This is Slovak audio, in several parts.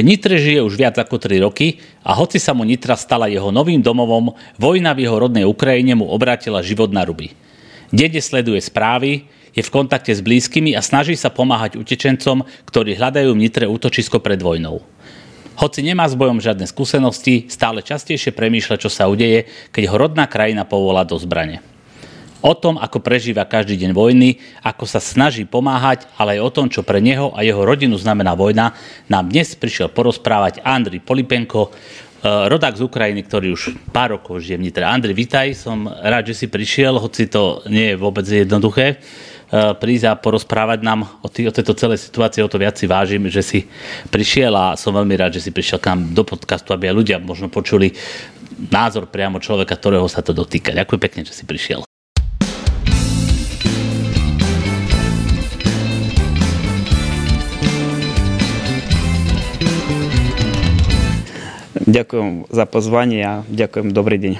V Nitre žije už viac ako 3 roky a hoci sa mu Nitra stala jeho novým domovom, vojna v jeho rodnej Ukrajine mu obrátila život na ruby. Dede sleduje správy, je v kontakte s blízkymi a snaží sa pomáhať utečencom, ktorí hľadajú v Nitre útočisko pred vojnou. Hoci nemá s bojom žiadne skúsenosti, stále častejšie premýšľa, čo sa udeje, keď ho rodná krajina povolá do zbrane. O tom, ako prežíva každý deň vojny, ako sa snaží pomáhať, ale aj o tom, čo pre neho a jeho rodinu znamená vojna, nám dnes prišiel porozprávať Andrii Pylypenko, rodák z Ukrajiny, ktorý už pár rokov žije v Nitre. Andrii, vitaj, som rád, že si prišiel, hoci to nie je vôbec jednoduché prísť a porozprávať nám o tejto celej situácii. O to viac si vážim, že si prišiel a som veľmi rád, že si prišiel k nám do podcastu, aby aj ľudia možno počuli názor priamo človeka, ktorého sa to dotýka. Ďakujem pekne, že si prišiel. Ďakujem za pozvanie a ďakujem, dobrý deň.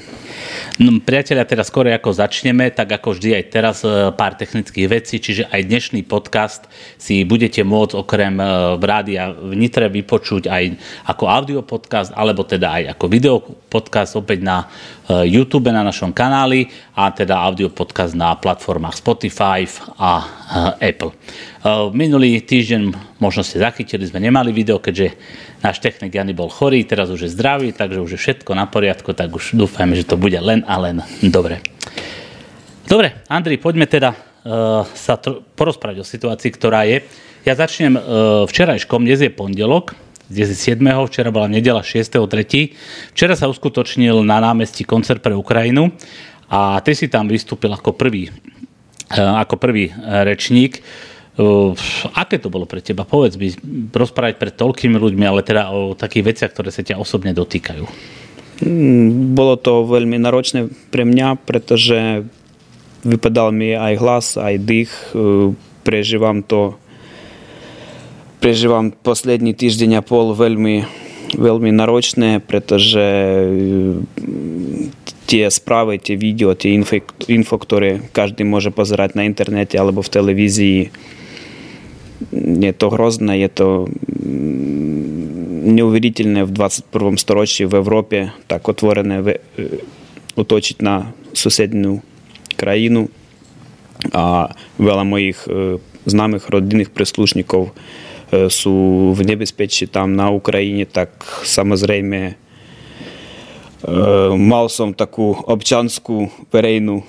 No, priatelia, teraz skôr ako začneme, tak ako vždy aj teraz pár technických vecí, čiže aj dnešný podcast si budete môcť okrem v rádiu v Nitre vypočuť aj ako audio podcast, alebo teda aj ako video podcast opäť na YouTube na našom kanáli a teda audio podcast na platformách Spotify a Apple. Minulý týždeň, možno ste zachytili, sme nemali video, keďže náš technik Jani bol chorý, teraz už je zdravý, takže už je všetko na poriadku, tak už dúfajme, že to bude len a len dobre. Dobre, Andrii, poďme teda sa porozprávať o situácii, ktorá je. Ja začnem včerajškom, dnes je pondelok, dnes je 7. Včera bola nedeľa 6.3. Včera sa uskutočnil na námestí koncert pre Ukrajinu a ty si tam vystúpil ako prvý rečník. Aké to bolo pre teba? Povedz mi, rozprávať pred toľkými ľuďmi, ale teda o takých veciach, ktoré sa ťa osobne dotýkajú. Bolo to veľmi náročné pre mňa, pretože vypadal mi aj hlas, aj dých. Prežívam posledný týždeň a pol veľmi, veľmi náročné, pretože tie správy, tie video, tie info, ktoré každý môže pozerať na internete alebo v televízii, je to hrozné, je to neuveriteľné v 21. storočí v Európe tak otvorené otočiť na susednú krajinu. A veľa mojich známych rodinných príslušníkov sú v nebezpečí tam na Ukrajine, tak samozrejme mal som takú občanskú verejnú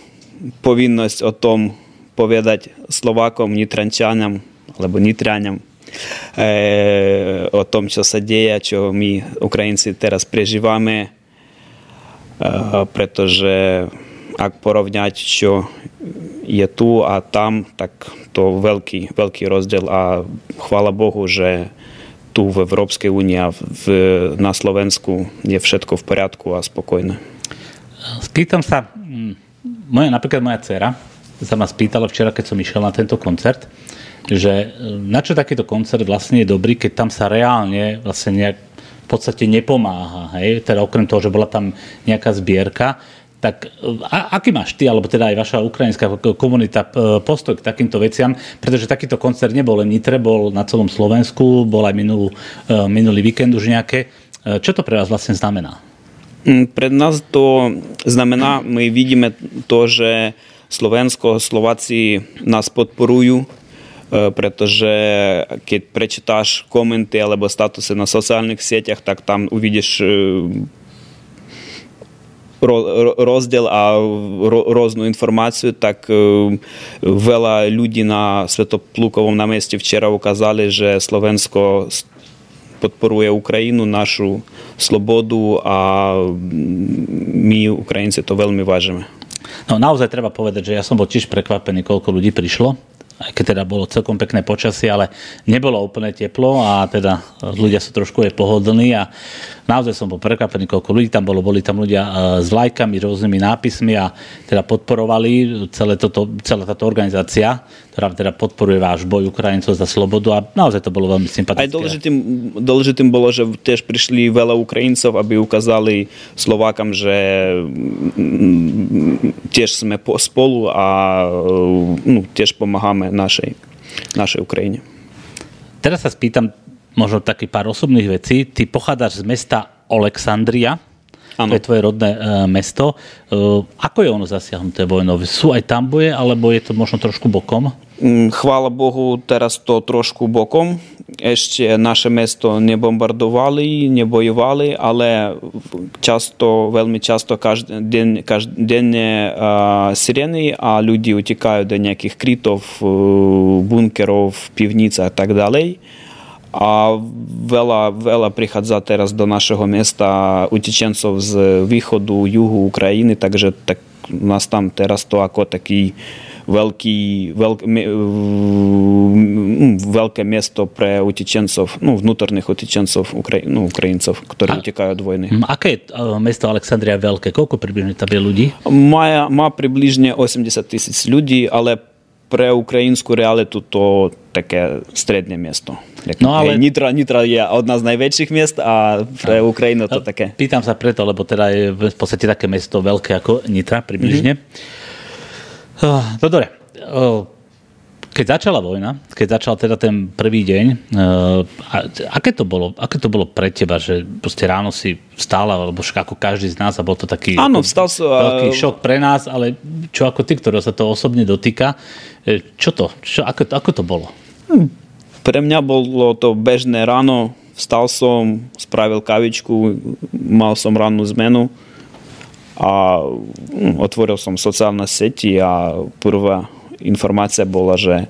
povinnosť o tom povedať Slovákom, Nitrančanom alebo Nitrianom o tom, čo sa deje, čo my Ukrajinci teraz prežívame, pretože ak porovnať, čo je tu a tam, tak to veľký, veľký rozdiel a chvála Bohu, že tu v Európskej únii a na Slovensku je všetko v poriadku a spokojné. Spýtam sa, napríklad moja dcera sa ma spýtala včera, keď som išiel na tento koncert, že na čo takýto koncert vlastne je dobrý, keď tam sa reálne vlastne nejak v podstate nepomáha. Hej? Teda okrem toho, že bola tam nejaká zbierka, tak aký máš ty, alebo teda aj vaša ukrajinská komunita postoj k takýmto veciam? Pretože takýto koncert nebol len Nitre, bol na celom Slovensku, bol aj minulý víkend už nejaké. Čo to pre vás vlastne znamená? Pre nás to znamená, my vidíme to, že Slovensko, Slováci nás podporujú, pretože keď prečítáš komenty alebo statusy na sociálnych sieťach, tak tam uvidíš rozdiel a rôznu informáciu, tak veľa ľudí na Svatoplukovom námestí včera ukázali, že Slovensko podporuje Ukrajinu, našu slobodu a my, Ukrajinci, to veľmi vážime. No naozaj treba povedať, že ja som bol tiež prekvapený, koľko ľudí prišlo, aj keď teda bolo celkom pekné počasie, ale nebolo úplne teplo a teda ľudia sú trošku aj pohodlní a naozaj som bol prekvapený, koľko ľudí tam bolo. Boli tam ľudia s vlajkami, rôznymi nápismi a teda podporovali celá táto organizácia, ktorá teda podporuje váš boj Ukrajincov za slobodu a naozaj to bolo veľmi sympatické. Aj dôležitým bolo, že tiež prišli veľa Ukrajincov, aby ukázali Slovákom, že tiež sme spolu a tiež pomáhame našej Ukrajine. Teraz sa spýtam, možno taký pár osobných vecí. Ty pochádzaš z mesta Oleksandria. Ano. To je tvoje rodné mesto. Ako je ono zasiahnuté vojnou? Sú aj tam boje, alebo je to možno trošku bokom? Chvála Bohu, teraz to trošku bokom. Ešte naše mesto nebombardovali, nebojovali, ale často, veľmi často každodenne sireny a ľudí utekajú do nejakých krytov, bunkerov, pivníc a tak ďalej. A veľa prichádza teraz do našeho mesta utečencov z východu, juhu Ukrajiny, takže tak u nás tam teraz to ako taký veľké miesto pre utečencov, vnútorných utečencov, Ukrajincov, ktorí utekajú od vojny. Aké je mesto Oleksandria veľké? Koľko približne tam je ľudí? Má približne 80 000 ľudí, ale pre ukrajinskú realitu to také stredné miesto. No, ale... Nitra je odna z najväčších miest a pre Ukrajinu to také. Pýtam sa preto, lebo teda je v podstate také mesto veľké ako Nitra približne. No dobre, keď začala vojna, keď začal teda ten prvý deň, aké to bolo pre teba, že proste ráno si vstala, alebo ako každý z nás, a bol to taký veľký šok pre nás, ale čo ako ty, ktorého sa to osobne dotýka, ako to bolo? Pre mňa bolo to bežné ráno, vstal som, spravil kavičku, mal som rannú zmenu a otvoril som sociálne siete a prvá informácia bola, že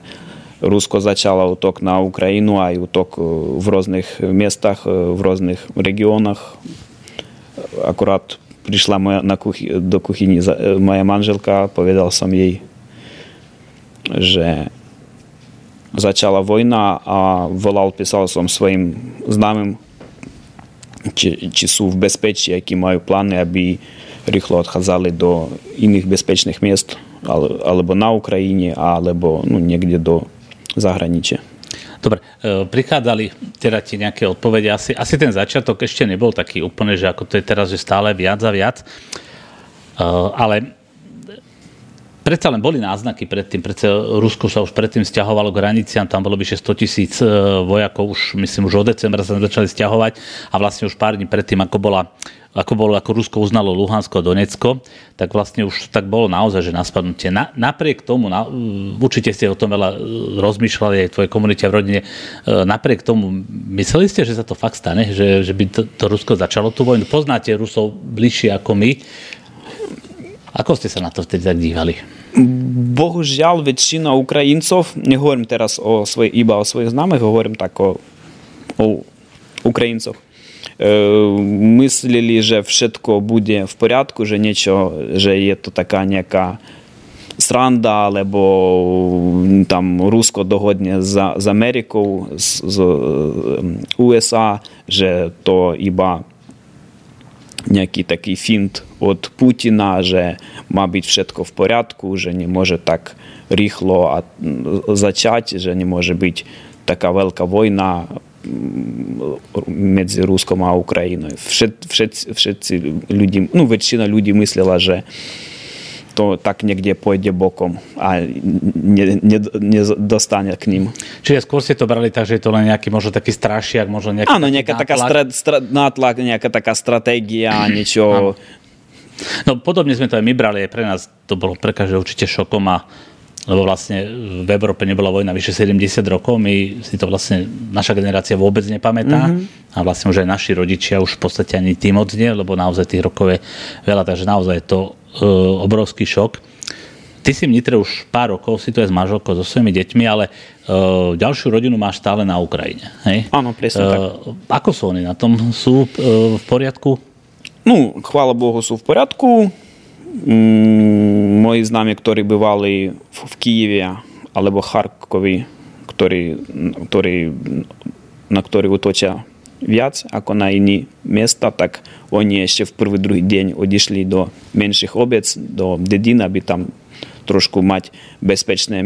Rusko začalo útok na Ukrajinu a útok v rôznych miestach, v rôznych regiónoch. Akurát prišla do kuchyni moja manželka, povedal som jej, že začala vojna a volal, písal som svojim známym, či sú v bezpečí, aké majú plány, aby rýchlo odchádzali do iných bezpečných miest, alebo na Ukrajine, alebo niekde do zahraničia. Dobre, prichádzali teda ti nejaké odpovede. Asi ten začiatok ešte nebol taký úplne, že ako to je teraz, že stále viac a viac. Ale predsa len boli náznaky predtým, predsa Rusko sa už predtým sťahovalo k hraniciam, tam bolo vyše 100 000 vojakov, už od decembra sa začali sťahovať a vlastne už pár dní predtým, ako Rusko uznalo Luhansko a Donecko, tak vlastne už tak bolo naozaj, že na spadnutie. Napriek tomu, určite ste o tom veľa rozmýšľali aj v tvojej komunite a v rodine, napriek tomu, mysleli ste, že sa to fakt stane, že by to Rusko začalo tú vojnu? Poznáte Rusov bližšie ako my. Ako ste sa na to vtedy tak dívali? Bohužiaľ, väčšina Ukrajincov, nehovorím teraz iba o svojich známych, hovorím tak o Ukrajincoch. Mysleli, že všetko bude v poriadku, že je to taká nejaká sranda, alebo tam Rusko dohodne s Amerikou, z USA, že to iba nejaký taký fint od Putina, že má byť všetko v poriadku, že nemôže tak rýchlo začať, že nemôže byť taká veľká vojna medzi Ruskom a Ukrajinou. Všetci ľudí, väčšina ľudí myslela, že to tak niekde pôjde bokom a nedostane k ním. Čiže skôr ste to brali tak, že je to len nejaký možno taký strašiak, možno nejaký nátlak, nejaká taká stratégia, niečo. No podobne sme to aj my brali, aj pre nás to bolo pre každého určite šokom, lebo vlastne v Európe nebola vojna vyše 70 rokov, my si to vlastne naša generácia vôbec nepamätá a vlastne už aj naši rodičia už v podstate ani tým moc nie, lebo naozaj tých rokov je veľa, takže naozaj je to obrovský šok. Ty si v Nitre už pár rokov, si tu aj s manželkou, so svojimi deťmi, ale ďalšiu rodinu máš stále na Ukrajine, hej? Áno, presne tak. Ako sú oni na tom? Sú v poriadku? Chvála Bohu, sú v poriadku. Moji známi, ktorí bývali v Kyjeve alebo Charkovi, na ktorí utočia viac ako na iné miesta, tak oni ešte v prvý, druhý deň odišli do menších obec, do dedín, aby tam trošku mať bezpečné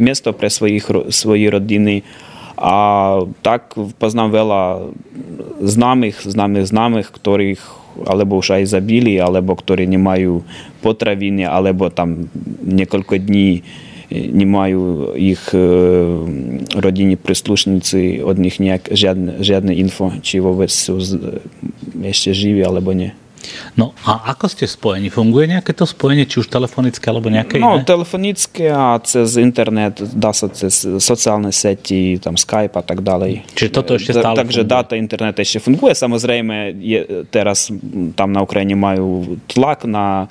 miesto pre svoje rodiny. A tak poznám veľa známych, ktorých alebo už aj zabili, alebo ktorí nemajú potraviny, alebo tam niekoľko dní не маю їх родинні прислушниці, од них ніяк жодне інфо, чи вони ще живі або ні. No a ako ste spojení? Funguje nejaké to spojenie, či už telefonické, alebo nejaké iné? No, telefonické a cez internet, dá sa cez sociálne siete, tam Skype a tak ďalej. Čiže toto ešte stále takže funguje? Dáta internet ešte funguje. Samozrejme, teraz tam na Ukrajine majú tlak na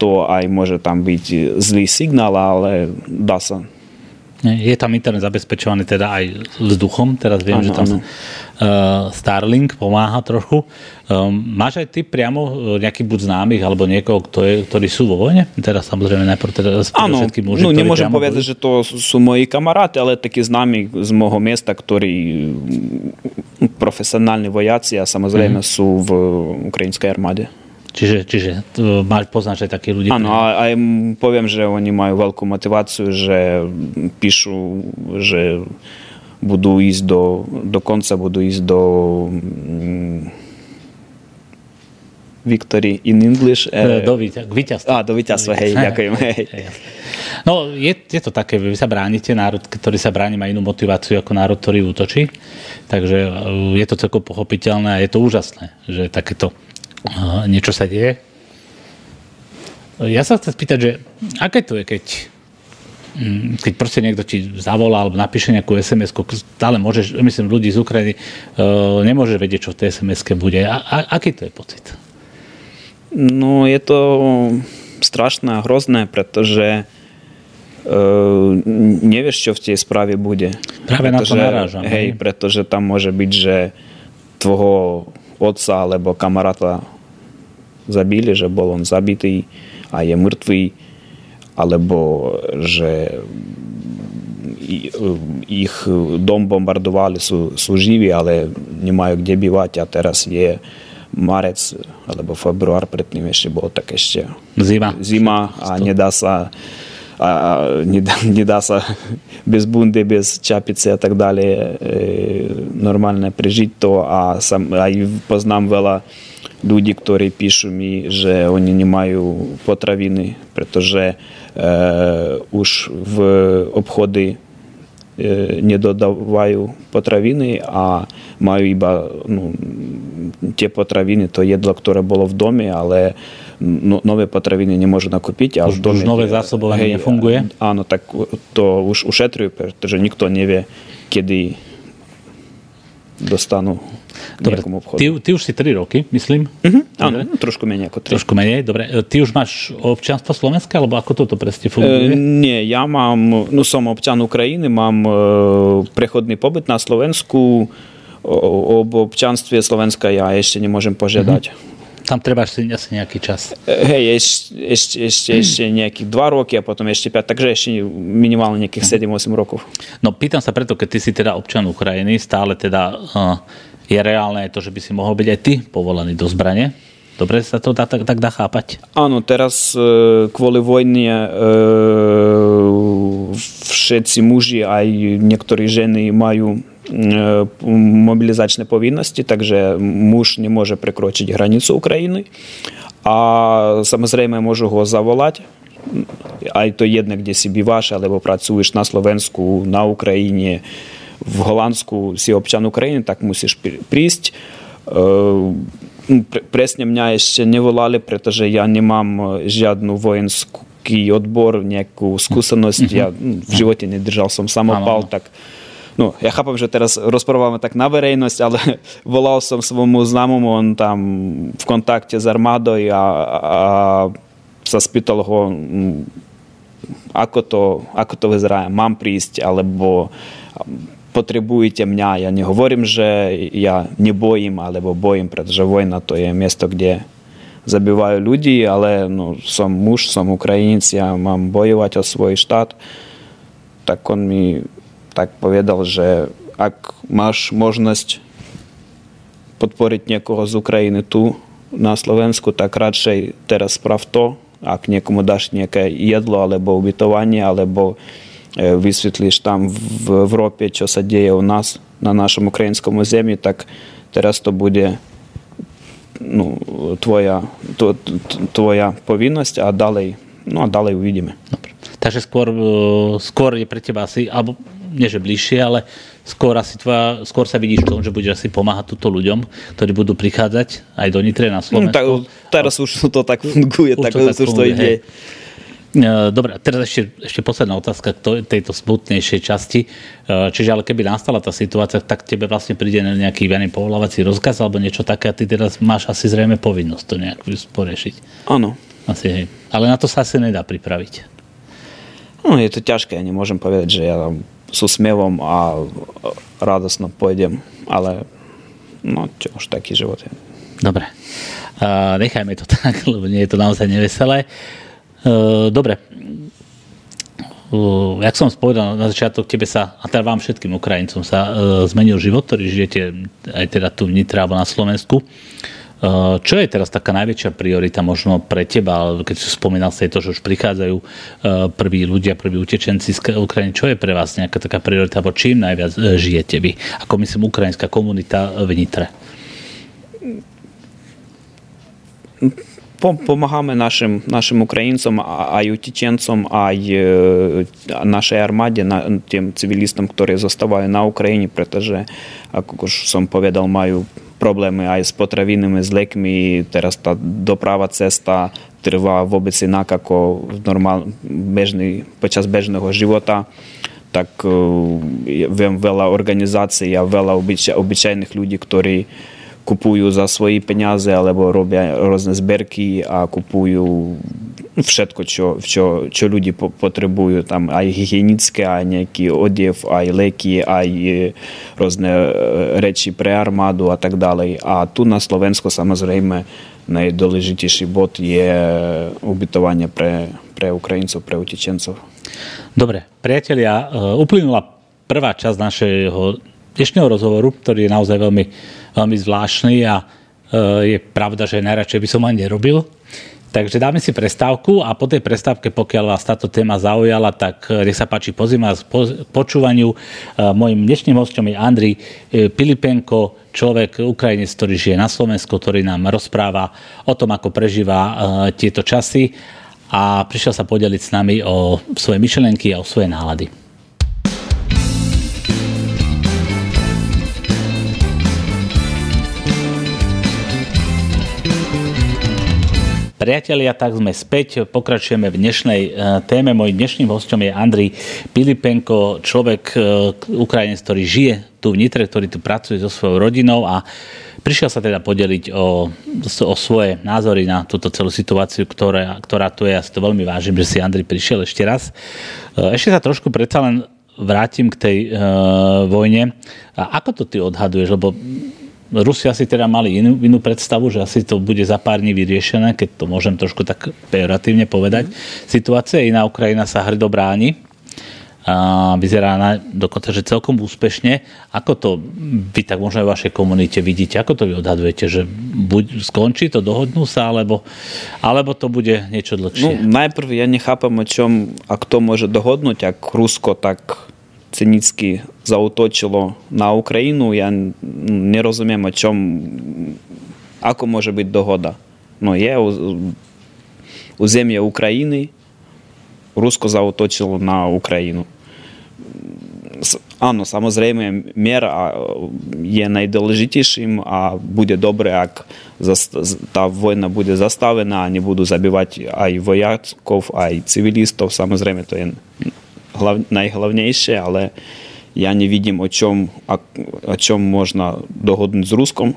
to, aj môže tam byť zlý signál, ale dá sa. Je tam internet zabezpečovaný teda aj vzduchom, teraz viem, že tam Starlink pomáha trochu. Máš aj ty priamo nejaký buď známych, alebo niekoho, ktorí sú vo vojne? Teraz samozrejme najprv teda všetky muži, ktorí nemôžem povedať, že to sú moji kamaráti, ale takí známi z môjho miesta, ktorí profesionálni vojaci a samozrejme sú v ukrajinskej armáde. Čiže poznáš aj takých ľudí? Áno, aj poviem, že oni majú veľkú motiváciu, že píšu, že budú ísť do konca, budú ísť do Victory in English. Do víťazstva. Do víťazstva, hej, ďakujem. No, je to také, vy sa bránite, národ, ktorý sa bráni, má inú motiváciu ako národ, ktorý útočí. Takže je to celkom pochopiteľné a je to úžasné, že takéto niečo sa deje. Ja sa chcem spýtať, že aké to je, keď proste niekto ti zavolá alebo napíše nejakú SMS-ku, stále môžeš, myslím, ľudí z Ukrajiny nemôžeš vedieť, čo v tej SMS-ke bude. Aký to je pocit? No, je to strašné a hrozné, pretože nevieš, čo v tej správe bude. Práve na to narážam. Hej, pretože tam môže byť, že tvojho отца або камарата забили, що був він забитий, а є мертвий, або що їх дом бомбардували, служиві, але немає де бівати, а зараз є марец, або февруар, перед ним ще було таке ще зима, а не даса без бунди, без чапіці і так далі нормально прижити то, а познам вела люди, які пишуть мені, що вони не мають потравини, притоже уж в обходи не додаваю потравини, а маю іба, ті потравини, то єдло, яке було в домі, але nové potraviny nemôžu nakúpiť. Už nové zásobovanie nefunguje? Áno, tak to už ušetrujú, pretože nikto nevie, kedy dostanú k nejakomu obchodu. Ty už si 3 roky, myslím. Áno, trošku menej ako 3. Trošku menej, dobre. Ty už máš občianstvo slovenské, alebo ako toto presne funguje? Nie, ja mám, som občan Ukrajiny, mám prechodný pobyt na Slovensku. Ob občanstve Slovenska ja ešte nemôžem požiadať. Tam treba asi nejaký čas. Hej, ešte nejakých 2 roky a potom ešte 5, takže ešte minimálne nejakých 7-8 rokov. No pýtam sa preto, keď ty si teda občan Ukrajiny, stále teda je reálne to, že by si mohol byť aj ty povolaný do zbrane. Dobre sa to tak dá chápať? Áno, teraz kvôli vojne všetci muži, aj niektorí ženy majú мобілізаційні повинності, також муж не може перекрочити границю України, а самозрейме може його заволати, а то єдне, де собі ваше, або працюєш на Словенську, на Україні, в Голландську, всі обчан України, так мусиш прийти. Пресне мене ще не волали, притоже я не мам жодну воїнський відбор, ніяку скусеність, я в животі не держав, сам самопал, так. Ja chápam, že teraz rozprávame tak na verejnosť, ale volal som svojmu známomu, on tam v kontakte s armádou a sa spýtal ho, ako to vyzerá, mám prísť, alebo potrebujete mňa. Ja nehovorím, že ja nebojím, alebo bojím, pretože vojna to je miesto, kde zabívajú ľudí, ale som muž, som Ukrajinec, ja mám bojovať o svoj štát. Tak on mi tak povedal, že ak máš možnosť podporiť niekoho z Ukrajiny tu na Slovensku, tak radšej teraz sprav to, ak niekomu dáš nejaké jedlo, alebo ubytovanie, alebo vysvetlíš tam v Európe, čo sa deje u nás, na našom ukrajinskom zemi, tak teraz to bude tvoja povinnosť a ďalej uvidíme. Dobre. Takže skôr je pre teba asi, alebo nie že bližšie, ale skôr sa vidíš v tom, že budeš asi pomáhať túto ľuďom, ktorí budú prichádzať aj do Nitre na Slovensku. Tak, teraz už to tak funguje, už to ide. Dobre, teraz ešte posledná otázka k tejto smutnejšej časti. Čiže ale keby nastala tá situácia, tak tebe vlastne príde nejaký povolávací rozkaz alebo niečo také a ty teraz máš asi zrejme povinnosť to nejak poriešiť. Áno. Asi, hej. Ale na to sa asi nedá pripraviť. No, je to ťažké, ja nemôžem povedať, že ja tam s úsmievom a radosno pôjdem, ale no, čo už taký život je. Dobre, nechajme to tak, lebo nie je to naozaj neveselé. Dobre, jak som spovedal na začiatok, tebe sa, a teda vám všetkým Ukrajincom sa zmenil život, ktorý žijete aj teda tu v Nitre alebo na Slovensku. Čo je teraz taká najväčšia priorita možno pre teba, keď si spomínal sa to, že už prichádzajú prví ľudia, prví utečenci z Ukrajiny, čo je pre vás nejaká taká priorita, alebo čím najviac žijete vy, ako myslím ukrajinská komunita v Nitre? Pomáhame našim Ukrajincom, aj utečencom, aj našej armáde, tým civilistom, ktorí zostávajú na Ukrajine, pretože, ako už som povedal, majú problémy aj s potravinami, s lekmi, teraz tá doprava, cesta trvá vôbec inak ako počas bežného života. Tak viem veľa organizácií a veľa obyčajných ľudí, ktorí kupujú za svoje peniaze, alebo robia rôzne zberky a kupujú všetko, čo ľudí potrebujú. Tam aj hygienické, aj nejaký odev, aj leky, aj rôzne reči pre armádu a tak ďalej. A tu na Slovensku samozrejme najdôležitejší bod je ubytovanie pre Ukrajincov, pre utečencov. Dobre, priatelia, uplynula prvá časť našeho dnešného rozhovoru, ktorý je naozaj veľmi, veľmi zvláštny a je pravda, že najradšej by som ani nerobil. Takže dáme si prestávku a po tej prestávke, pokiaľ vás táto téma zaujala, tak nech sa páči, pozývam vás k počúvaniu. Mojím dnešným hosťom je Andrii Pylypenko, človek Ukrajinec, ktorý žije na Slovensku, ktorý nám rozpráva o tom, ako prežíva tieto časy a prišiel sa podeliť s nami o svoje myšlienky a o svoje nálady. Priatelia, tak sme späť, pokračujeme v dnešnej téme. Mojím dnešným hosťom je Andrii Pylypenko, človek Ukrajinec, ktorý žije tu v Nitre, ktorý tu pracuje so svojou rodinou a prišiel sa teda podeliť o svoje názory na túto celú situáciu, ktorá tu je. Ja si to veľmi vážim, že si Andrii prišiel ešte raz. Ešte sa trošku predsa len vrátim k tej vojne. A ako to ty odhaduješ, lebo Rusi asi teda mali inú predstavu, že asi to bude za pár dní vyriešené, keď to môžem trošku tak pejoratívne povedať. Situácia je iná, Ukrajina sa hrdo bráni. Vyzerá dokonca, že celkom úspešne. Ako to vy tak možno aj v vašej komunite vidíte? Ako to vy odhadujete? Že buď skončí to, dohodnú sa, alebo to bude niečo dlhšie? No, najprv ja nechápam, o čom a kto môže dohodnúť, ak Rusko tak cynicky zautočilo na Ukrajinu, ja nerozumiem, o čom, ako môže byť dohoda. No je územie Ukrajiny, Rusko zautočilo na Ukrajinu. Áno, samozrejme, mier je najdôležitejším a bude dobre, ak tá vojna bude zastavená a nebudú zabívať aj vojakov, aj civilistov. Samozrejme, to je najhlavnejšie, ale ja nevidím, o čom možno dohodnúť s Ruskom,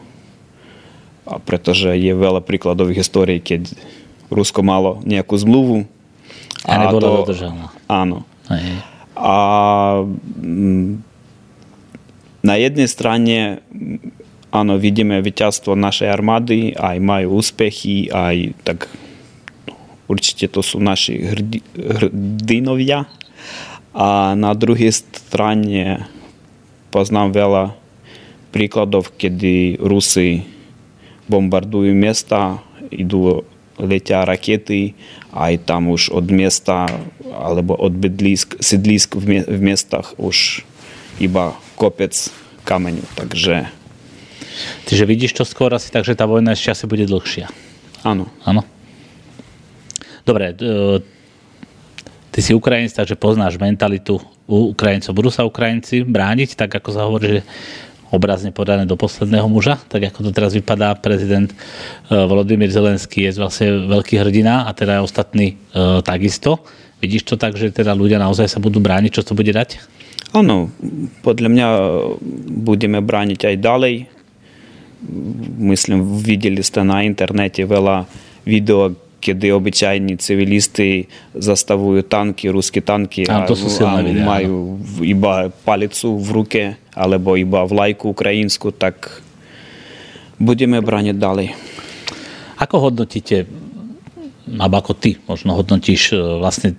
pretože je veľa príkladov v histórii, keď Rusko malo nejakú zmluvu. A nebola dodržaná. Áno. Aj. A na jednej strane áno, vidíme víťazstvo našej armády, aj majú úspechy, aj tak určite to sú naši hrdinovia. A na druhej strane poznám veľa príkladov, kedy Rusi bombardujú mesta, letia rakety, aj tam už od mesta alebo od sídlisk v mestách už iba kopec kameňov. Takže Tyže vidíš to skôr asi, takže tá vojna ešte asi bude dlhšia. Áno. Dobre, ty si Ukrajinec, takže poznáš mentalitu u Ukrajincov. Budú sa Ukrajinci brániť, tak ako sa hovorí, že obrazne podané do posledného muža, tak ako to teraz vypadá, prezident Volodymyr Zelenskyy je vlastne veľký hrdina a teda ostatní takisto. Vidíš to tak, že teda ľudia naozaj sa budú brániť? Čo to bude dať? Áno, podľa mňa budeme brániť aj ďalej. Myslím, videli ste na internete veľa video, kedy obyčajní civilisti zastavujú tanky, ruské tanky a majú iba palicu v ruke alebo iba vlajku ukrajinskú, tak budeme brániť ďalej. Ako hodnotíte, alebo ako ty možno hodnotíš vlastne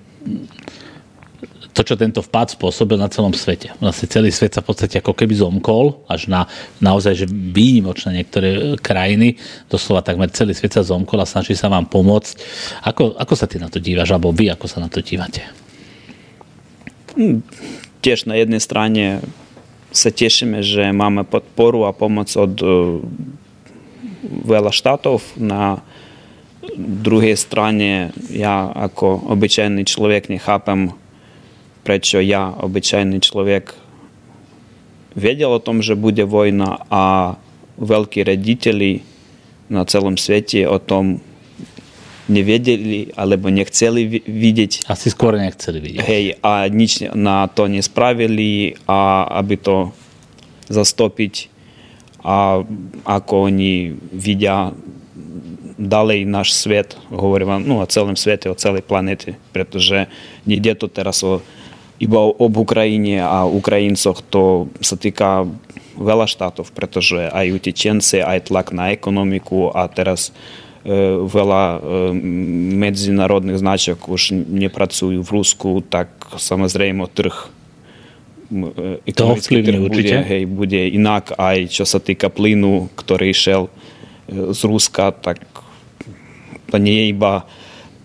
to, čo tento vpád spôsobil na celom svete. Vlastne celý svet sa v podstate ako keby zomkol, až na naozaj že výnimočné niektoré krajiny, doslova takmer celý svet sa zomkol a snaží sa vám pomôcť. Ako sa ty na to dívaš, alebo vy ako sa na to dívate? Tiež na jednej strane sa tešíme, že máme podporu a pomoc od veľa štátov. Na druhej strane ja ako obyčajný človek nechápem, prečo ja, obyčajný človek, vedel o tom, že bude vojna a veľkí riaditeľi na celom svete o tom nevedeli alebo nechceli vidieť. Asi skôr nechceli vidieť. Hej, a nič na to nespravili, a aby to zastopiť. A ako oni vidia ďalej náš svet, hovorím o celom svete, o celej planete, pretože nejde to teraz iba ob Ukrajine a Ukrajincoch, to sa týka veľa štátov, pretože aj utečenci, aj tlak na ekonomiku a teraz veľa medzinárodných značiek už nepracujú v Rusku, tak samozrejme trh ekonomický trh bude inak, aj čo sa týka plynu, ktorý šiel z Ruska, tak to nie je iba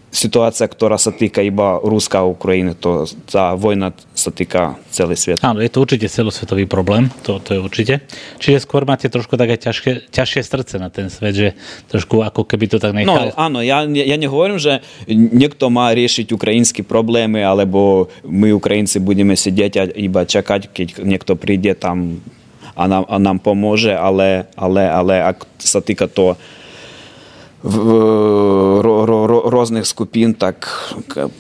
situácia, ktorá sa týka iba Ruska a Ukrajiny, to tá vojna sa týka celý svet. Áno, je to určite celosvetový problém, to je určite. Čiže skôr máte trošku také ťažšie srdce na ten svet, že trošku ako keby to tak nechal. No áno, ja nehovorím, že niekto má riešiť ukrajinské problémy, alebo my Ukrajinci budeme sedieť a iba čakať, keď niekto príde tam a nám pomôže, ale ak sa týka to rôznych skupín, tak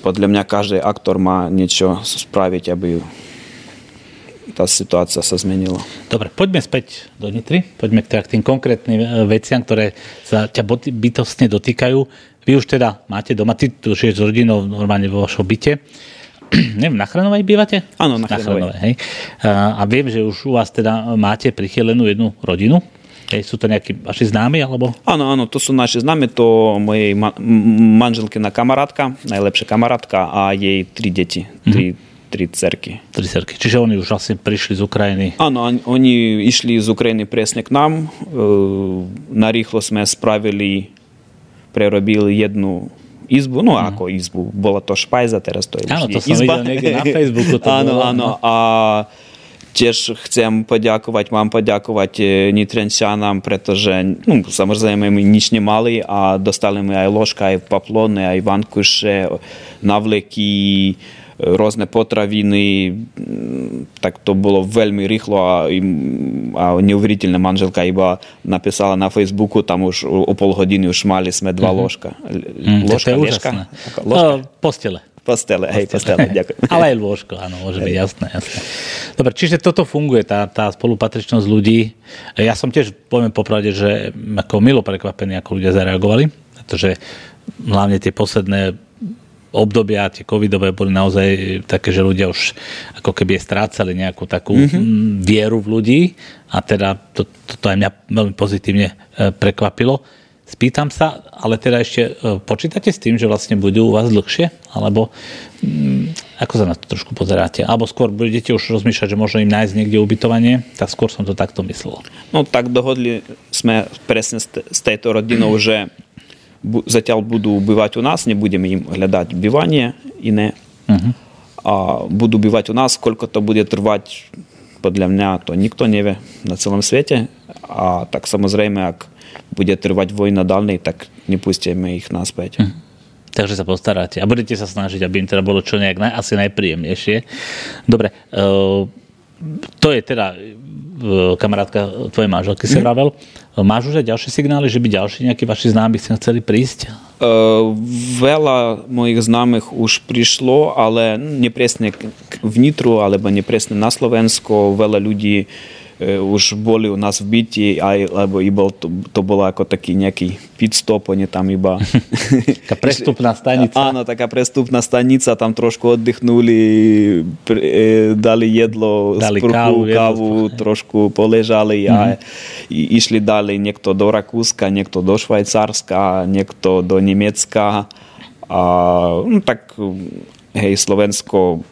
podľa mňa každý aktor má niečo spraviť, aby tá situácia sa zmenila. Dobre, poďme späť do Nitry, poďme k tým konkrétnym veciam, ktoré sa ťa bytostne dotýkajú. Vy už teda máte doma, ty tu žiješ s rodinou normálne vo vašom byte. Neviem, na Chranovej bývate? Áno, na Chranovej. A viem, že už u vás teda máte prichylenú jednu rodinu. Sú to nejakí vaši známi, alebo? Áno, to sú naši známi, to mojej manželkina kamarátka, najlepšia kamarátka, a jej tri deti, tri cerky. Tri cerky, čiže oni už asi prišli z Ukrajiny. Áno, oni išli z Ukrajiny presne k nám, narýchlo sme prerobili jednu izbu, ako izbu, bola to špajza, teraz to je izba. Áno, to som videl niekde na Facebooku. Áno, a tiež chcem poďakovať Nitrančanom, pretože samozrejme my nič nemali a dostali my aj ložka, aj paplony, aj vankuše, navleky, rôzne potraviny, tak to bolo veľmi rýchlo a neuveriteľná manželka iba napísala na Facebooku, tam už o pol hodiny už mali sme dva ložka. Ložka? Postele, ďakujem. Ale aj lôžko, áno, môže byť jasné. Dobre, čiže toto funguje, tá spolupatričnosť ľudí. Ja som tiež, poviem popravde, že ako milo prekvapený, ako ľudia zareagovali, pretože hlavne tie posledné obdobia, tie covidové, boli naozaj také, že ľudia už ako keby strácali nejakú takú vieru v ľudí a teda toto aj mňa veľmi pozitívne prekvapilo. Spýtam sa, ale teda ešte počítate s tým, že vlastne budú u vás dlhšie? Alebo ako sa na to trošku pozeráte? Alebo skôr budete už rozmýšľať, že možno im nájsť niekde ubytovanie? Tak skôr som to takto myslel. No tak dohodli sme presne s tejto rodinou, že zatiaľ budú bývať u nás, nebudeme im hľadať bývanie iné. A budú bývať u nás, koľko to bude trvať, podľa mňa to nikto nevie na celom svete. A tak samozrejme, ak bude trvať vojna ďalej, tak nepustíme ich naspäť. takže sa postaráte. A budete sa snažiť, aby im teda bolo čo nejak asi najpríjemnejšie. Dobre, to je teda kamarátka tvojej manželky si vravel. Máš už aj ďalšie signály, že by ďalší nejakí vaši známi chceli prísť? Veľa mojich známych už prišlo, ale nepresne v Nitrú, alebo nepresne na Slovensko. Veľa ľudí už boli u nás v byti, alebo to bolo ako taký nejaký pitstop, oni tam iba... Taká prestupná stanica. Áno, taká prestupná stanica, tam trošku oddychnuli, dali jedlo, dali sprchu, kávu, trošku poležali a išli dali niekto do Rakúska, niekto do Švajcarska, niekto do Nemecka. A, no tak, hej, Slovensko...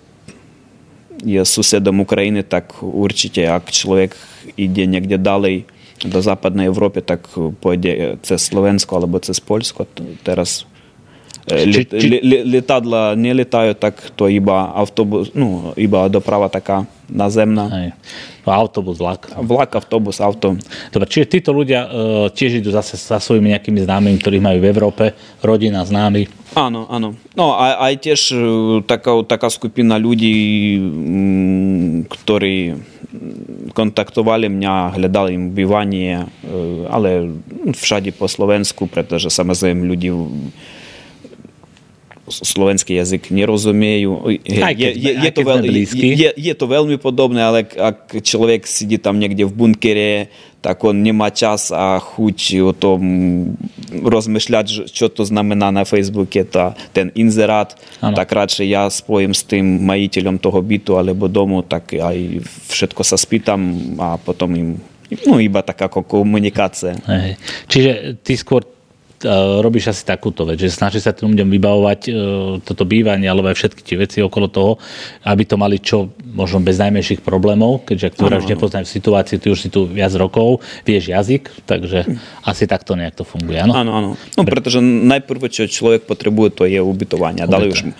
je susedom Ukrajiny, tak určite, ak človek ide niekde ďalej do západnej Európy, tak pôjde cez Slovensko alebo cez Poľsko. Teraz lietadla neletajú, tak to iba autobus, no, iba doprava taká nazemná. Autobus, vlak. Vlak, autobus, auto. Dobre, čiže títo ľudia tiež idú zase za svojimi nejakými známymi, ktorých majú v Európe, rodina, známy. Áno, áno. No aj tiež taká skupina ľudí, ktorí kontaktovali mňa, hľadali im bývanie, ale všade po Slovensku, pretože samozrejme ľudí slovenský jazyk nerozumiejú. Je to veľmi podobné, ale ak človek sedí tam niekde v bunkere, tak on nemá čas a chuť o tom rozmýšľať, čo to znamená na Facebooke, ten inzerát. Ano. Tak radšej ja spojím s tým majiteľom toho bytu alebo domu, tak aj všetko sa spýtam a potom im, no, iba taká komunikácia. Hej. Čiže ty skôr robíš asi takúto vec, že snažíš sa tým ľuďom vybavovať toto bývanie alebo aj všetky tie veci okolo toho, aby to mali čo možno bez najmenších problémov, keďže ak tu už nepoznajú situáciu, ty už si tu viac rokov, vieš jazyk, takže asi takto nejak to funguje. Áno, áno. No pretože najprv, čo človek potrebuje, to je ubytovanie. Ďalej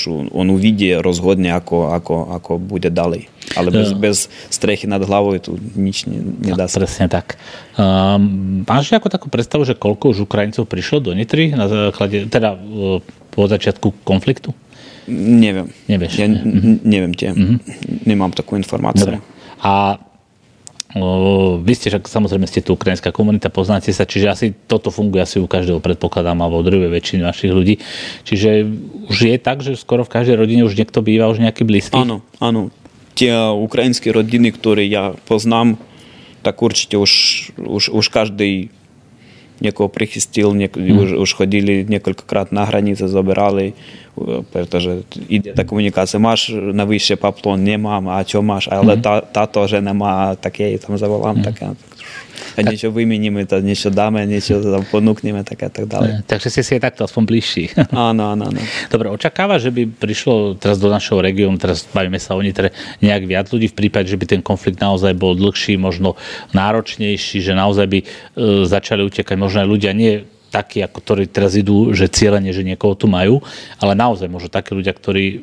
už on uvidí, rozhodne, ako bude ďalej. Ale bez strechy nad hlavou tu nič nedá sa. Presne tak. Máš nejakú takú predstavu, že koľko už Ukrajincov prišlo do Nitry na základe, teda po začiatku konfliktu? Neviem. Nevieš? Ja neviem tie. Nemám takú informáciu. Dobre. A vy ste, samozrejme, ste tu ukrajinská komunita, poznáte sa, čiže asi toto funguje asi u každého, predpokladám, alebo u druhej väčšiny vašich ľudí. Čiže už je tak, že skoro v každej rodine už niekto býva, už nejaký blízky? Áno, áno. Tie ukrajinské rodiny, ktoré ja poznám, tak určite už každý niekoho prichystil, už chodili niekoľkokrát na hranice, zoberali, pretože ide tá komunikácia. Máš na vyššie paplón? Nemám. A čo máš? Ale táto žena má, tak jej tam zavolám. A niečo vymeníme, niečo dáme, niečo tam ponúkneme, tak a tak ďalej. Takže ste si aj takto aspoň bližší. Áno, áno, áno. Dobre, očakáva, že by prišlo teraz do našho regiónu, teraz bavíme sa o Nitre, nejak viac ľudí v prípade, že by ten konflikt naozaj bol dlhší, možno náročnejší, že naozaj by začali utekať možno aj ľudia, nie takí, ako ktorí teraz idú, že cieľene, že niekoho tu majú, ale naozaj možno takí ľudia, ktorí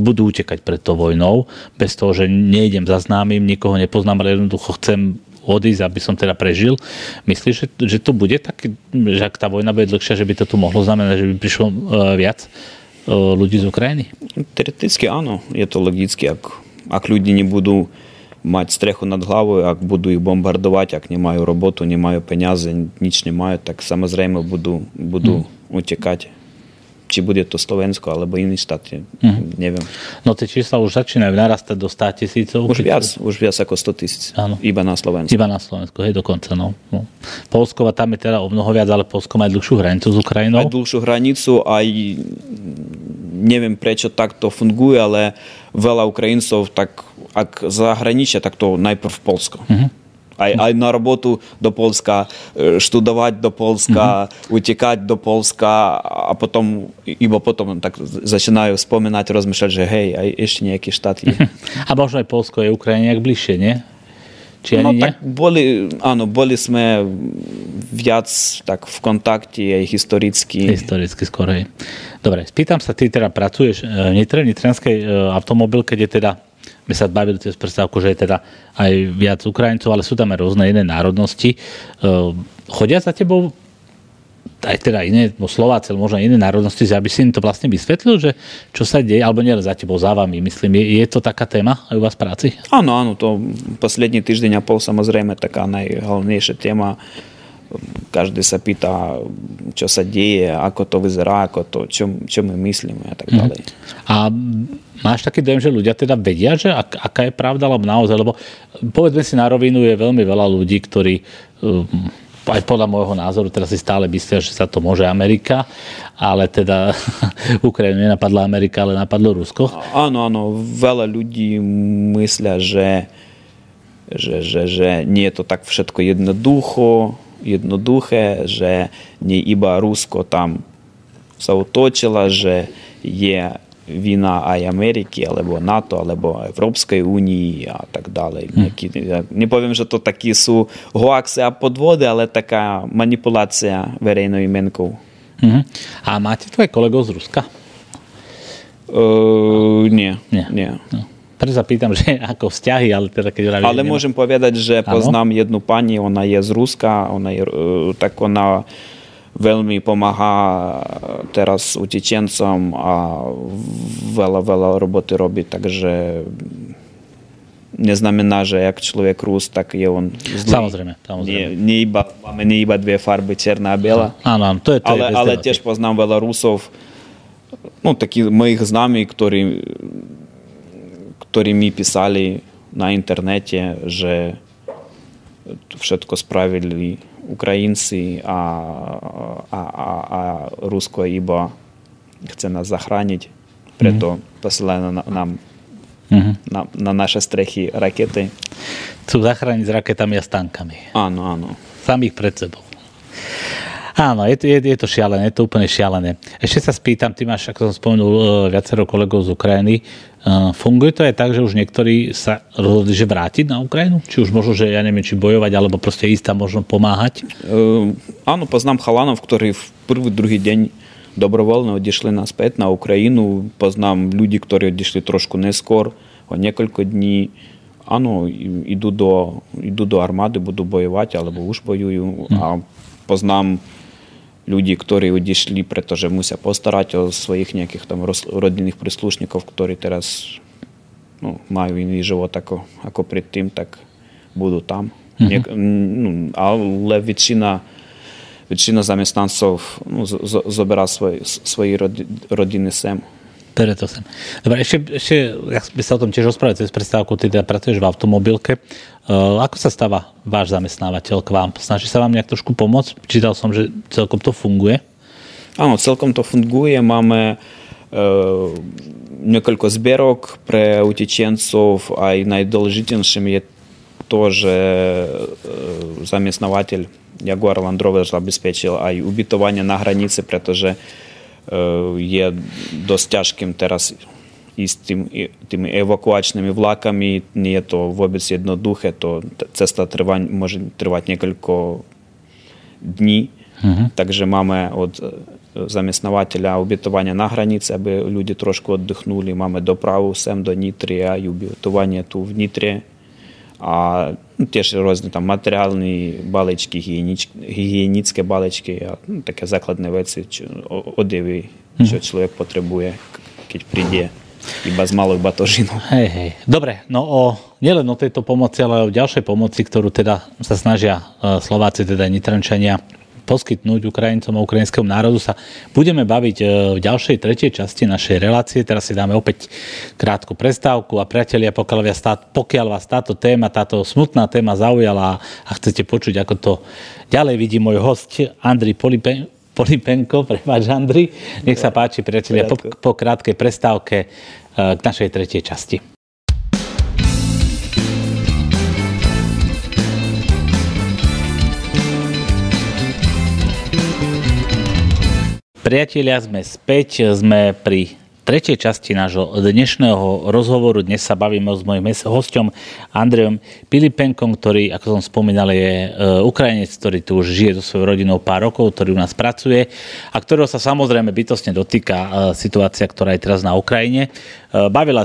budú utekať pred tou vojnou, bez toho, že nejdem za známym, nikoho nepoznám, ale jednoducho chcem odísť, aby som teda prežil. Myslíš, že to bude tak, že ak tá vojna bude dlhšia, že by to tu mohlo znamenať, že by prišlo viac ľudí z Ukrajiny? Teoreticky áno, je to logicky. Ak ľudí nebudú mať strechu nad hlavou, ak budú ich bombardovať, ak nemajú robotu, nemajú peniaze, nič nemajú, tak samozrejme budú utekať. Či bude to Slovensko, alebo iný štát, neviem. No tie čísla už začínajú narastať do 100 000. Už viac ako 100 000. Áno. Iba na Slovensku. Iba na Slovensku, hej, dokonca, no. Poľsko, tam je teda o mnoho viac, ale Poľsko má aj dlhšiu hranicu s Ukrajinou. Aj dlhšiu hranicu, aj neviem, prečo tak to funguje, ale veľa Ukrajincov, tak ak zahraničia, tak to najprv Poľsko. Aj na robotu do Polska, študovať do Polska, utekať do Polska a potom, iba potom tak začínajú spomínať, rozmýšľať, že hej, aj ešte nejaký štát je. A možno aj Polsko je Ukrajine nejak bližšie, nie? Či ani nie? Boli sme viac tak v kontakte aj historicky. Historicky skorej. Dobre, spýtam sa, ty teda pracuješ v Nitre, v Nitranskej automobilke, kde teda my sa bavili cez predstavku, že je teda aj viac Ukrajincov, ale sú tam aj rôzne iné národnosti. Chodia za tebou aj teda iné Slováci, možno iné národnosti, že aby si im to vlastne vysvetlil, že čo sa deje, alebo nie za tebou, za vami, myslím, je to taká téma aj u vás v práci? Áno, áno, to poslední týždeň a pol samozrejme taká najhlavnejšia téma. Každý sa pýta, čo sa deje, ako to vyzerá, ako to, čo my myslíme a tak ďalej. A máš taký dojem, že ľudia teda vedia, že aká je pravda, alebo naozaj, lebo povedzme si na rovinu, je veľmi veľa ľudí, ktorí aj podľa môjho názoru, teraz si stále myslia, že sa to môže Amerika, ale teda Ukrajinu nenapadla Amerika, ale napadlo Rusko. Áno, áno, veľa ľudí myslia, že nie je to tak všetko jednoduché, že nie iba Rusko tam sa otočilo, že je vina aj Ameriky, alebo NATO, alebo Európskej únii a tak ďalej. Ja nepoviem, že to také sú hoaxy a podvody, ale taká manipulácia verejnou imenkou. A máte tvoje kolegov z Ruska? Nie. No. Preto sa pýtam, že ako vzťahy, ale teda keď hovorím. Ale môžem povedať, že poznám jednu pani, ona je z Ruska, ona veľmi pomáha teraz utečencom a veľa roboty robí, takže neznamená, že ak človek Rus, tak je on zlý. Samozrejme. Máme nie iba dve farby, černá a biela. Áno, to je ale tiež poznám veľa Rusov, takých mojich známych, ktorí mi písali na internete, že všetko spravili Ukrajinci a Rusko iba chce nás zachrániť. Preto posielajú na naše strechy rakety. Chcú zachrániť s raketami a s tankami. Áno. Samých pred sebou. Áno, je to šialené, je to úplne šialené. Ešte sa spýtam, ty máš, ako som spomenul, viacero kolegov z Ukrajiny. Funguje to aj tak, že už niektorí sa rozhodli, že vrátiť na Ukrajinu? Či už možno, že ja neviem, či bojovať, alebo proste ísť tam možno pomáhať? Áno, poznám chalanov, ktorí v prvý, druhý deň dobrovoľne odišli naspäť na Ukrajinu. Poznám ľudí, ktorí odišli trošku neskôr, o niekoľko dní. Áno, idú do armády, budú bojovať, alebo už bojujú. A poznám ľudí, ktorí odišli, pretože musia postarať o svojich nejakých tam rodinných príslušníkov, ktorí teraz majú iný život ako predtým, tak budú tam. Ale väčšina zamestnancov zoberá svoje rodiny sem. Dobre, ešte ja by sa o tom tiež rozprávať cez prestávku, ty teda pracuješ v automobilke. Ako sa stáva váš zamestnávateľ k vám? Snaží sa vám nejak trošku pomôcť? Čítal som, že celkom to funguje. Áno, celkom to funguje. Máme niekoľko zbierok pre utečencov. Aj najdôležitejším je to, že zamestnávateľ Jaguar Land Rover zabezpečil aj ubytovanie na hranici, pretože je dosť ťažkým teraz ísť tými evakuačnými vlakami. Nie je to vôbec jednoduché. To cesta môže trvať niekoľko dní. Takže máme od zamestnávateľa ubytovanie na hranici, aby ľudia trošku oddychnuli. Máme dopravu sem do Nitry a ubytovanie tu v Nitre. A tiež rôzne tam materiálne balečky, hygienické balečky a také základné veci, odevy, čo človek potrebuje, keď príde iba z malých batožinov. Hej. Dobre, nielen o tejto pomoci, ale o ďalšej pomoci, ktorú teda sa snažia Slováci, teda Nitrančania, poskytnúť Ukrajincom a ukrajinskému národu, sa budeme baviť v ďalšej, tretej časti našej relácie. Teraz si dáme opäť krátku prestávku a priatelia, pokiaľ vás táto smutná téma zaujala a chcete počuť, ako to ďalej vidí môj host Andrii Pylypenko, prepáč Andrii, nech sa páči priatelia po krátkej prestávke k našej tretej časti. Priatelia, sme späť, sme pri tretej časti nášho dnešného rozhovoru. Dnes sa bavíme s mojím hosťom Andriom Pylypenkom, ktorý, ako som spomínal, je Ukrajinec, ktorý tu už žije so svojou rodinou pár rokov, ktorý u nás pracuje a ktorého sa samozrejme bytostne dotýka situácia, ktorá je teraz na Ukrajine.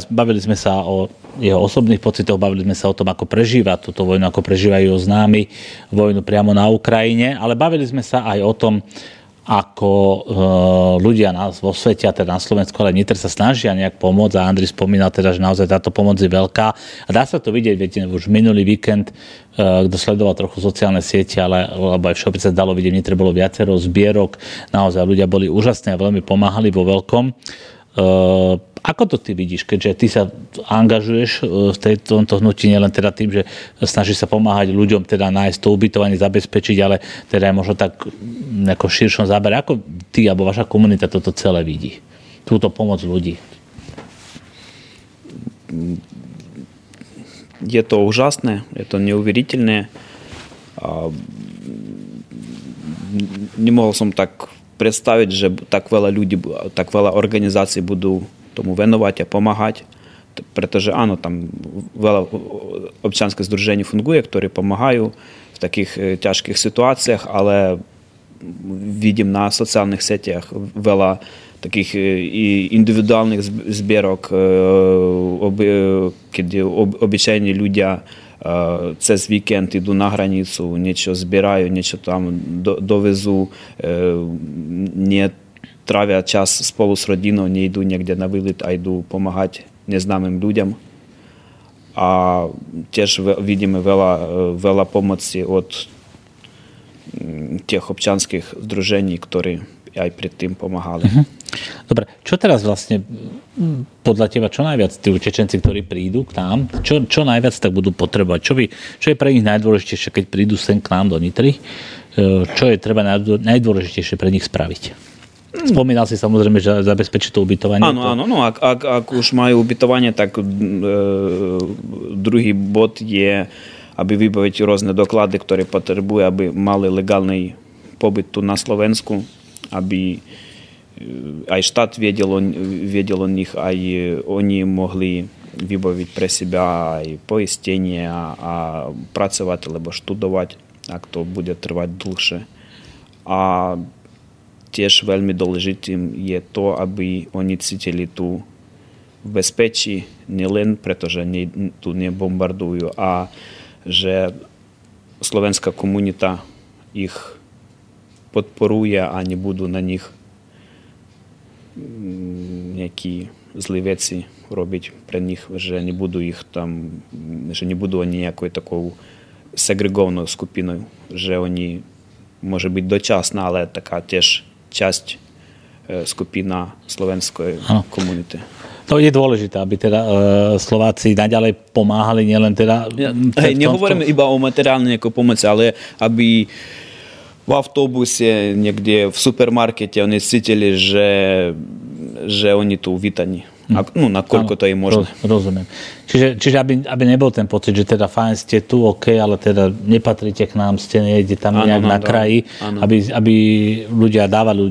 Bavili sme sa o jeho osobných pocitoch, bavili sme sa o tom, ako prežíva túto vojnu, ako prežívajú známi vojnu priamo na Ukrajine, ale bavili sme sa aj o tom, ako ľudia vo svete, a teda na Slovensku, ale Nitre sa snažia nejak pomôcť, a Andrii spomínal teda, že naozaj táto pomoc je veľká a dá sa to vidieť, viete, už minulý víkend, kto sledoval trochu sociálne siete, ale aj všetko sa dalo vidieť, v Nitre bolo viacero zbierok, naozaj ľudia boli úžasní a veľmi pomáhali vo veľkom. Ako to ty vidíš, keďže ty sa angažuješ v tomto hnutí nielen teda tým, že snažíš sa pomáhať ľuďom teda nájsť to ubytovanie, zabezpečiť, ale teda aj možno tak nejako širšom zábere. Ako ty alebo vaša komunita toto celé vidí? Túto pomoc ľudí? Je to úžasné, je to neuveriteľné. Nemohol som tak predstaviť, že tak veľa ľudí, tak veľa organizácií budú tomu venovať a pomáhať, pretože áno, tam veľa občianských združení funguje, ktoré pomáhajú v takých ťažkých situáciách, ale vidím na sociálnych sieťach veľa takých individuálnych zbierok, kde obyčajní ľudia cez víkend idú na hranicu, niečo zbierajú, niečo tam dovezú, nie trávia čas spolu s rodinou, nie idú niekde na výlet a idú pomáhať neznámym ľuďom. A tiež vidíme veľa pomoci od tých občianských združení, ktoré aj predtým pomáhali. Uh-huh. Dobre, čo teraz vlastne podľa teba, čo najviac tí utečenci, ktorí prídu k nám, čo najviac tak budú potrebovať? Čo je pre nich najdôležitejšie, keď prídu sem k nám do Nitry? Čo je treba najdôležitejšie pre nich spraviť? Spomínal si samozrejme, že zabezpečiť to ubytovanie. Áno, áno, no, ak už majú ubytovanie, tak druhý bod je, aby vybaviť rôzne doklady, ktoré potrebujú, aby mali legálny pobyt tu na Slovensku, aby aj štát vedel o nich, aj oni mohli vybaviť pre seba aj poistenie a pracovať, alebo študovať, ak to bude trvať dlhšie. A tiež veľmi dôležitým je to, aby oni cítili tu v bezpečí, nielen pretože tu nebombardujú, a že slovenská komunita ich podporuje a не budú na nich nejakí zlí veci robiť pre nich, že не budú ich tam, že не budú oni nejakou takou segregovanou skupinou, že oni môže byť dočasná, ale taká tiež časť skupina slovenskej komunity. To je dôležité, aby teda Slováci naďalej pomáhali, nielen teda... Nehovorím iba o materiálnej pomoci, ale aby v autobuse, niekde v supermarkete oni cítili, že oni tu vítaní. No, nakoľko to je možné. Rozumiem. Čiže aby nebol ten pocit, že teda fajn, ste tu, OK, ale teda nepatríte k nám, ste nejde tam nejak na kraji, aby ľudia dávali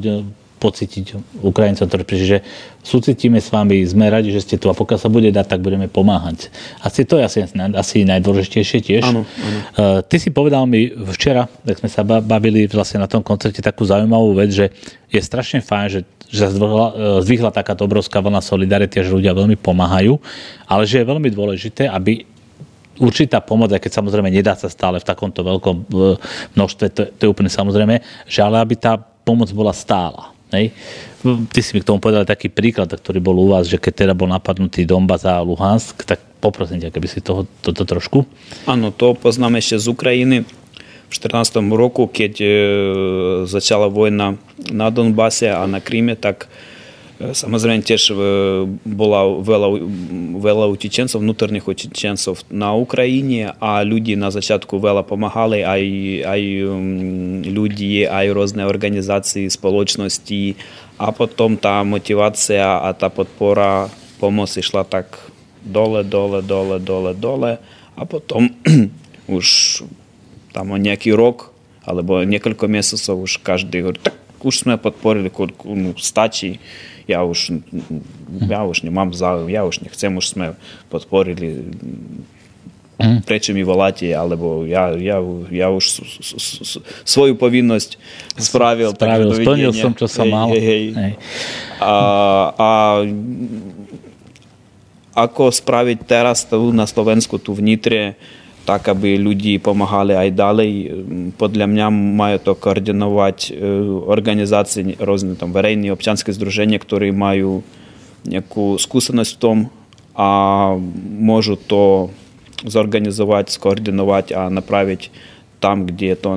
pocítiť Ukrajincom, ktorí prišli, že súcitíme s vami, sme radi, že ste tu, a pokiaľ sa bude dať, tak budeme pomáhať. Asi to je asi najdôležitejšie tiež. Áno, áno. Ty si povedal mi včera, tak sme sa bavili vlastne na tom koncerte, takú zaujímavú vec, že je strašne fajn, že zvýhla takáto obrovská vlna solidarity, že ľudia veľmi pomáhajú, ale že je veľmi dôležité, aby určitá pomoc, aj keď samozrejme nedá sa stále v takomto veľkom množstve, to je úplne samozrejme, že ale aby tá pomoc bola stála. Hej. Ty si mi k tomu povedal taký príklad, ktorý bol u vás, že keď teda bol napadnutý Donbass a Luhansk, tak poprosím ťa, keby si toto trošku... Áno, to poznám ešte z Ukrajiny. V 14. roku, keď začala vojna na Donbase a na Kryme, tak samozrejme tiež bola veľa utečencov, vnútorných utečencov na Ukrajine, a ľudí na začiatku veľa pomáhali, aj ľudí, aj rôzne organizácie, spoločnosti, a potom tá motivácia a tá podpora, pomoc išla tak dole a potom už tam o nejaký rok alebo niekoľko mesiacov už každý hovorí, tak už sme podporili, stačí. Ja už nemám záujem, ja už nechcem, už sme podporili, prečo mi voláte, alebo ja už svoju povinnosť spravil, splnil som, čo som mal. Hej. A ako spraviť teraz tu na Slovensku, tu v Nitre, так, аби люди допомагали, а й далі, подля мене, має то координувати організації, різні там верейні, обчанські здруження, які мають яку скусеність в тому, а можуть то зорганізувати, скоординувати, а направити tam, kde to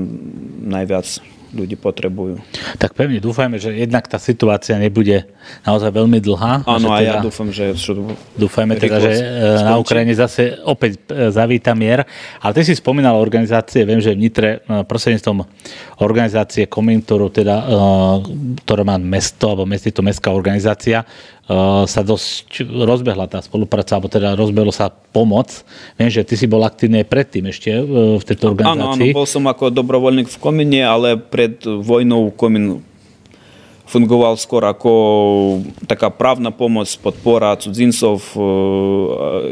najviac ľudí potrebujú. Tak pevne dúfajme, že jednak tá situácia nebude naozaj veľmi dlhá. Áno, a teda, ja dúfam, že... Dúfajme teda, že skončí. Na Ukrajine zase opäť zavíta mier. Ale ty si spomínal organizácie, viem, že v Nitre prostredníctvom organizácie Kominternu, teda, ktoré má mesto, alebo je to mestská organizácia, sa dosť rozbehla tá spolupráca, alebo teda rozbehla sa pomoc. Viem, že ty si bol aktívne predtým ešte v tejto organizácii. Áno, bol som ako dobrovoľník v Komine, ale pred vojnou Komin fungoval skôr ako taká právna pomoc, podpora cudzincov,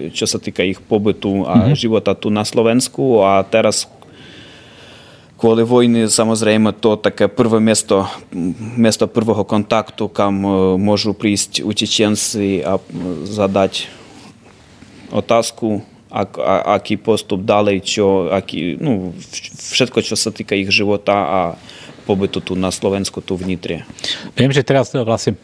čo sa týka ich pobytu a života tu na Slovensku. A teraz kvôli vojny, samozrejme, to také prvé miesto prvého kontaktu, kam môžu prísť utečenci a zadať otázku, aký postup ďalej, všetko, čo sa týka ich života a pobytu tu na Slovensku, tu v Nitre. Viem, že teraz vlastne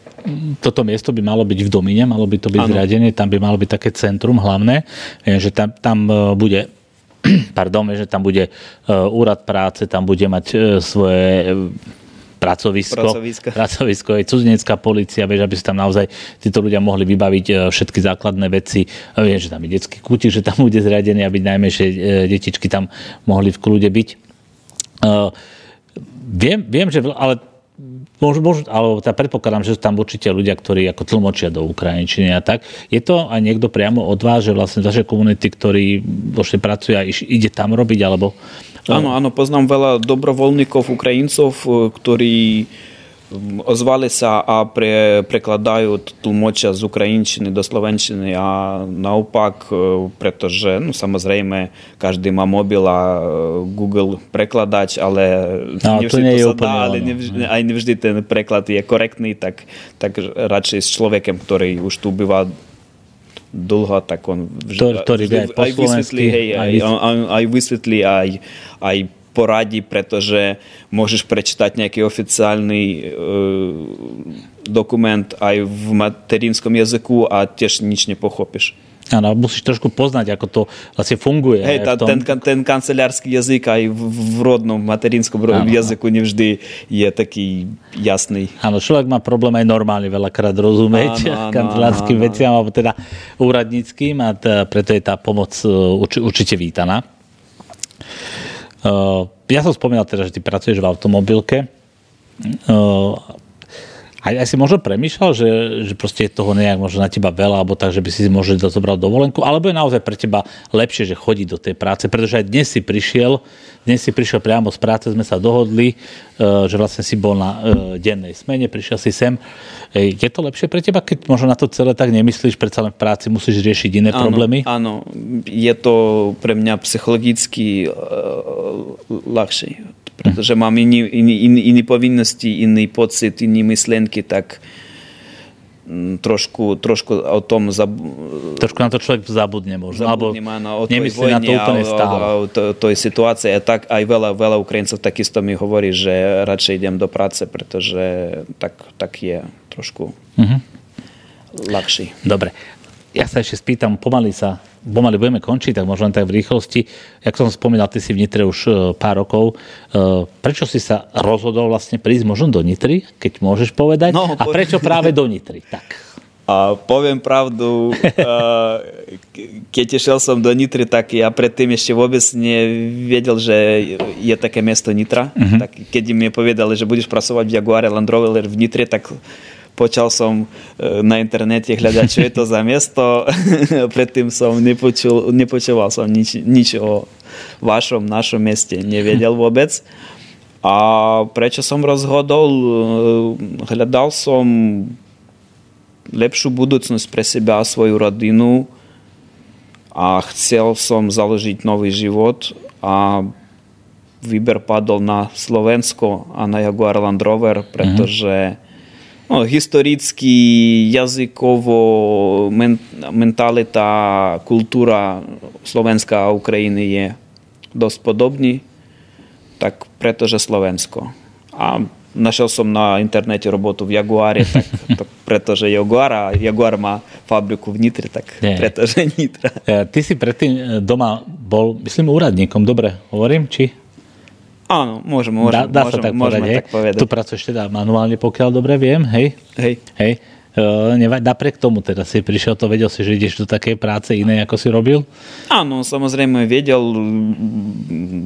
toto miesto by malo byť v Domine, malo by to byť zriadené, tam by malo byť také centrum hlavné, že tam bude... že tam bude úrad práce, tam bude mať svoje pracovisko, aj cudzinecká polícia, vieš, aby si tam naozaj títo ľudia mohli vybaviť všetky základné veci. Vieš, že tam je detský kútik, že tam bude zriadený, aby najmenšie detičky tam mohli v kľude byť. Viem, že... Ale predpokladám, že sú tam určite ľudia, ktorí ako tlmočia do ukrajinčiny a tak. Je to aj niekto priamo od vás, že vlastne z vašej komunity, ktorý vlastne pracuje a ide tam robiť, alebo... Áno, poznám veľa dobrovoľníkov, Ukrajincov, ktorí ozvali sa a prekladajú tlmočia z ukrajinčiny do slovenčiny a naopak, pretože, samozrejme, každý má mobil a Google prekladač, ale nevždy ten preklad je korektný, tak radšej s človekom, ktorý už tu býva dlho, tak on vždy aj vysvetlí, aj poradí, pretože môžeš prečítať nejaký oficiálny dokument aj v materinskom jazyku a tiež nič nepochopíš. Áno, musíš trošku poznať, ako to vlastne funguje. Hej, ten kancelársky jazyk aj v rodnom materinskom jazyku nevždy je taký jasný. Áno, človek má problém aj normálne veľakrát rozumieť kancelárskym veciam, alebo teda úradníckým, a preto je tá pomoc určite vítaná. Ja som spomínal teda, že ty pracuješ v automobilke. Aj si možno premýšľal, že proste je toho nejak možno na teba veľa, alebo tak, že by si možno zobral dovolenku, alebo je naozaj pre teba lepšie, že chodí do tej práce, pretože aj dnes si prišiel priamo z práce, sme sa dohodli, že vlastne si bol na dennej smene, prišiel si sem. Je to lepšie pre teba, keď možno na to celé tak nemyslíš, predsa len v práci musíš riešiť iné problémy? Áno, je to pre mňa psychologicky ľahšie, pretože mám iné povinnosti, iný pocit, iné myslenky, tak trošku o tom... Trošku na to človek zabudne alebo nemyslí na to úplne stále. To je situácia. Tak aj veľa Ukrajincov takisto mi hovorí, že radšej idem do práce, pretože tak je trošku ľahší. Dobre. Ja sa ešte spýtam, pomaly budeme končiť, tak možno tak v rýchlosti. Jak som spomínal, ty si v Nitre už pár rokov. Prečo si sa rozhodol vlastne prísť možno do Nitry, keď môžeš povedať? A prečo práve do Nitry? Tak. A poviem pravdu, keď išiel som do Nitry, tak ja predtým ešte vôbec nevedel, že je také mesto Nitra. Tak keď mi povedali, že budeš pracovať v Jaguare Land Rover v Nitre, tak... Počal som na internete hľadať, čo je to za miesto. Predtým som nepočúval som nič o vašom, našom meste. Nevedel vôbec. A prečo som rozhodol? Hľadal som lepšiu budúcnosť pre seba a svoju rodinu a chcel som založiť nový život a výber padol na Slovensko a na Jaguar Land Rover, pretože historicky, jazykovo, mentalita, kultúra Slovenska a Ukrajiny je dosť podobní, tak pretože Slovensko. A našiel som na internete robotu v Jaguare, tak pretože Jaguar a Jaguar má fabriku v Nitre, tak pretože Nitra. Ty si predtým doma bol, myslím, úradníkom, dobre hovorím, či? Áno, môžem. Dá sa tak povedať. Tu pracuješ teda manuálne, pokiaľ dobre viem, hej? Hej. Napriek tomu teda si prišiel, to vedel si, že ideš do takej práce inej, ako si robil? Áno, samozrejme vedel.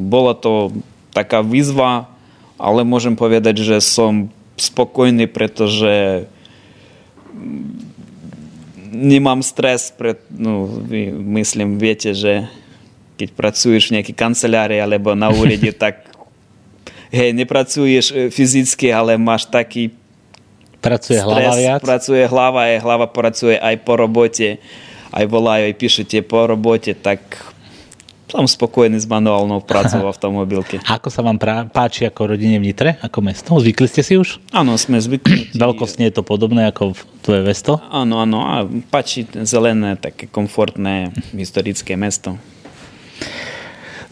Bola to taká výzva, ale môžem povedať, že som spokojný, pretože nemám stres. Myslím, viete, že keď pracuješ v nejakej kancelárii alebo na úrade, tak nepracuješ fyzicky, ale máš taký Pracuje hlava pracuje aj po robote, aj volajú, aj píšete po robote, tak som spokojný s manuálnou prácou v automobilke. A ako sa vám páči ako rodine v Nitre, ako mesto? Zvykli ste si už? Áno, sme zvykli. Veľkostne je to podobné ako v tvoje mesto? Áno, a páči zelené, také komfortné historické mesto.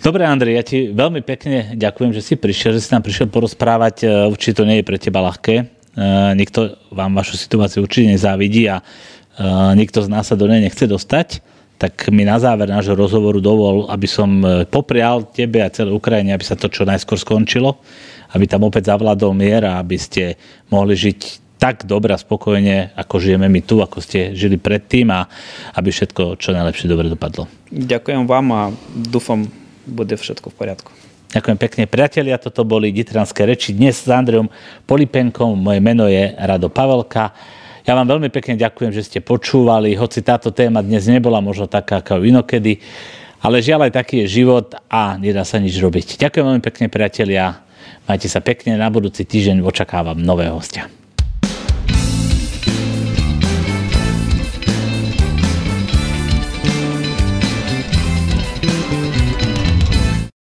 Dobre, Andrej, ja ti veľmi pekne ďakujem, že si prišiel, že si nám prišiel porozprávať. Určite to nie je pre teba ľahké. Nikto vám vašu situáciu určite nezávidí a nikto z nás sa do nej nechce dostať, tak mi na záver nášho rozhovoru dovol, aby som poprial tebe a celé Ukrajine, aby sa to čo najskôr skončilo, aby tam opäť zavládol mier a aby ste mohli žiť tak dobre a spokojne, ako žijeme my tu, ako ste žili predtým, a aby všetko čo najlepšie dobre dopadlo. Ďakujem vám a dúfam, bude všetko v poriadku. Ďakujem pekne, priatelia, toto boli Nitranské reči dnes s Andrijom Pylypenkom. Moje meno je Rado Pavelka. Ja vám veľmi pekne ďakujem, že ste počúvali, hoci táto téma dnes nebola možno taká ako inokedy, ale žiaľ aj taký je život a nedá sa nič robiť. Ďakujem veľmi pekne, priatelia, majte sa pekne, na budúci týždeň očakávam nového hostia.